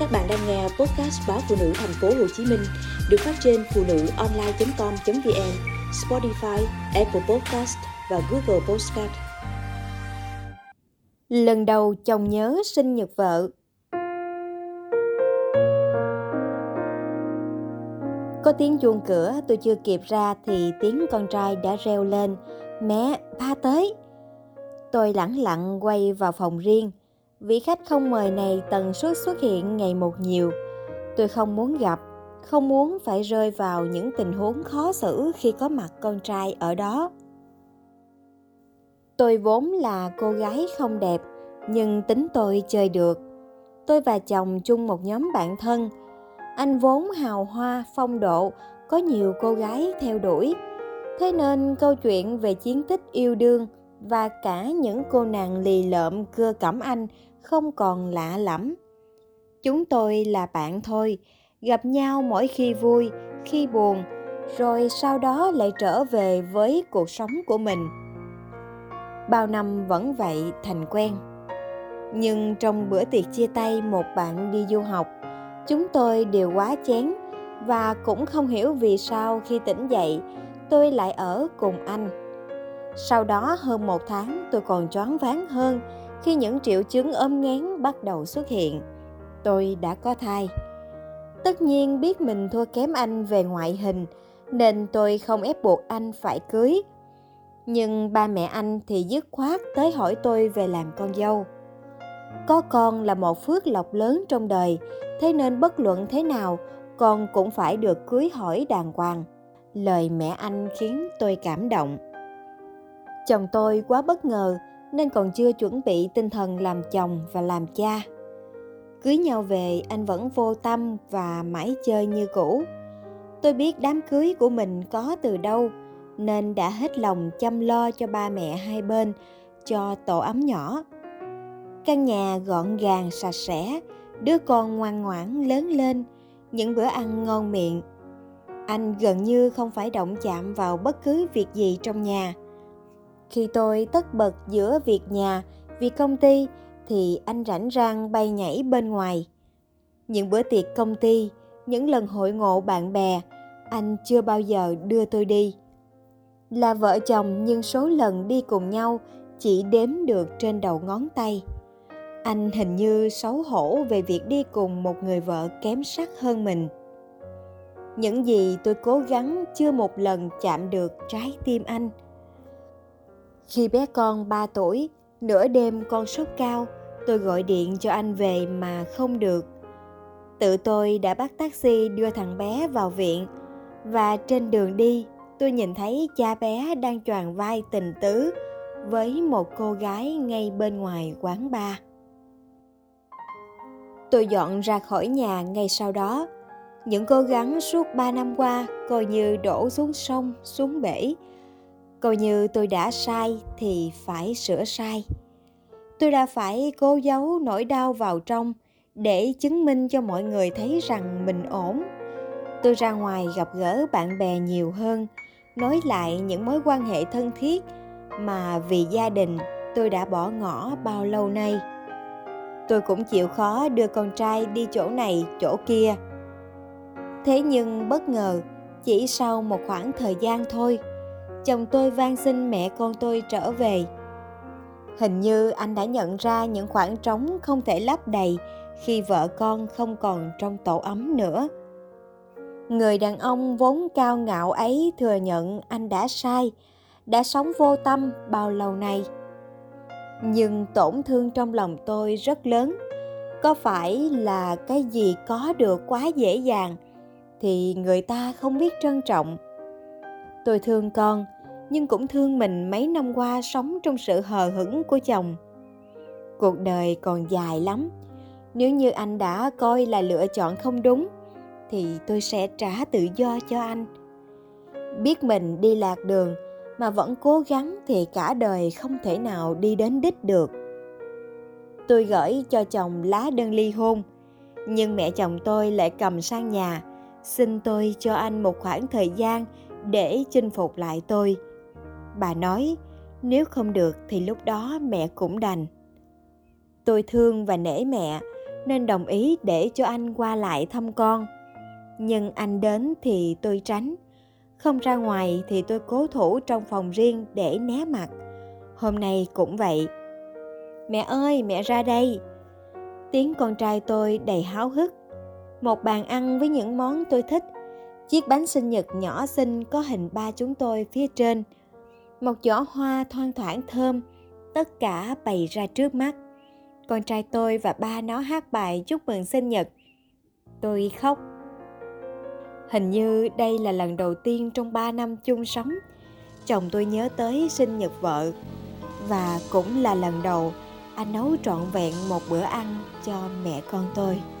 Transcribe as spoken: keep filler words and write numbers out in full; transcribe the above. Các bạn đang nghe podcast báo Phụ Nữ Thành phố Hồ Chí Minh được phát trên phụ nữ online chấm com chấm vn, Spotify, Apple Podcast và Google Podcast. Lần đầu chồng nhớ sinh nhật vợ. Có tiếng chuông cửa, tôi chưa kịp ra thì tiếng con trai đã reo lên: "Mẹ, ba tới." Tôi lẳng lặng quay vào phòng riêng. Vị khách không mời này tần suất xuất hiện ngày một nhiều. Tôi không muốn gặp, không muốn phải rơi vào những tình huống khó xử khi có mặt con trai ở đó. Tôi vốn là cô gái không đẹp, nhưng tính tôi chơi được. Tôi và chồng chung một nhóm bạn thân. Anh vốn hào hoa, phong độ, có nhiều cô gái theo đuổi. Thế nên câu chuyện về chiến tích yêu đương và cả những cô nàng lì lợm cưa cẩm anh không còn lạ lẫm. Chúng tôi là bạn thôi, gặp nhau mỗi khi vui, khi buồn, rồi sau đó lại trở về với cuộc sống của mình. Bao năm vẫn vậy, thành quen. Nhưng trong bữa tiệc chia tay một bạn đi du học, chúng tôi đều quá chén và cũng không hiểu vì sao khi tỉnh dậy tôi lại ở cùng anh. Sau đó hơn một tháng tôi còn choáng váng hơn khi những triệu chứng ốm nghén bắt đầu xuất hiện. Tôi đã có thai. Tất nhiên biết mình thua kém anh về ngoại hình nên tôi không ép buộc anh phải cưới. Nhưng ba mẹ anh thì dứt khoát tới hỏi tôi về làm con dâu. Có con là một phước lộc lớn trong đời, thế nên bất luận thế nào con cũng phải được cưới hỏi đàng hoàng. Lời mẹ anh khiến tôi cảm động. Chồng tôi quá bất ngờ nên còn chưa chuẩn bị tinh thần làm chồng và làm cha. Cưới nhau về anh vẫn vô tâm và mãi chơi như cũ. Tôi biết đám cưới của mình có từ đâu nên đã hết lòng chăm lo cho ba mẹ hai bên, cho tổ ấm nhỏ. Căn nhà gọn gàng sạch sẽ, đứa con ngoan ngoãn lớn lên, những bữa ăn ngon miệng. Anh gần như không phải động chạm vào bất cứ việc gì trong nhà. Khi tôi tất bật giữa việc nhà, việc công ty thì anh rảnh rang bay nhảy bên ngoài. Những bữa tiệc công ty, những lần hội ngộ bạn bè, anh chưa bao giờ đưa tôi đi. Là vợ chồng nhưng số lần đi cùng nhau chỉ đếm được trên đầu ngón tay. Anh hình như xấu hổ về việc đi cùng một người vợ kém sắc hơn mình. Những gì tôi cố gắng chưa một lần chạm được trái tim anh. Khi bé con ba tuổi, nửa đêm con sốt cao, tôi gọi điện cho anh về mà không được. Tự tôi đã bắt taxi đưa thằng bé vào viện, và trên đường đi, tôi nhìn thấy cha bé đang choàng vai tình tứ với một cô gái ngay bên ngoài quán bar. Tôi dọn ra khỏi nhà ngay sau đó. Những cố gắng suốt ba năm qua coi như đổ xuống sông, xuống bể. Coi như tôi đã sai thì phải sửa sai. Tôi đã phải cố giấu nỗi đau vào trong để chứng minh cho mọi người thấy rằng mình ổn. Tôi ra ngoài gặp gỡ bạn bè nhiều hơn, nói lại những mối quan hệ thân thiết mà vì gia đình tôi đã bỏ ngỏ bao lâu nay. Tôi cũng chịu khó đưa con trai đi chỗ này, chỗ kia. Thế nhưng bất ngờ, chỉ sau một khoảng thời gian thôi, chồng tôi van xin mẹ con tôi trở về. Hình như anh đã nhận ra những khoảng trống không thể lấp đầy khi vợ con không còn trong tổ ấm nữa. Người đàn ông vốn cao ngạo ấy thừa nhận anh đã sai, đã sống vô tâm bao lâu nay. Nhưng tổn thương trong lòng tôi rất lớn. Có phải là cái gì có được quá dễ dàng thì người ta không biết trân trọng. Tôi thương con, nhưng cũng thương mình mấy năm qua sống trong sự hờ hững của chồng. Cuộc đời còn dài lắm. Nếu như anh đã coi là lựa chọn không đúng, thì tôi sẽ trả tự do cho anh. Biết mình đi lạc đường, mà vẫn cố gắng thì cả đời không thể nào đi đến đích được. Tôi gửi cho chồng lá đơn ly hôn, nhưng mẹ chồng tôi lại cầm sang nhà, xin tôi cho anh một khoảng thời gian để chinh phục lại tôi. Bà nói, nếu không được thì lúc đó mẹ cũng đành. Tôi thương và nể mẹ, nên đồng ý để cho anh qua lại thăm con. Nhưng anh đến thì tôi tránh, không ra ngoài thì tôi cố thủ trong phòng riêng để né mặt. Hôm nay cũng vậy. Mẹ ơi, mẹ ra đây! Tiếng con trai tôi đầy háo hức. Một bàn ăn với những món tôi thích. Chiếc bánh sinh nhật nhỏ xinh có hình ba chúng tôi phía trên. Một giỏ hoa thoang thoảng thơm, tất cả bày ra trước mắt. Con trai tôi và ba nó hát bài chúc mừng sinh nhật. Tôi khóc. Hình như đây là lần đầu tiên trong ba năm chung sống, chồng tôi nhớ tới sinh nhật vợ. Và cũng là lần đầu anh nấu trọn vẹn một bữa ăn cho mẹ con tôi.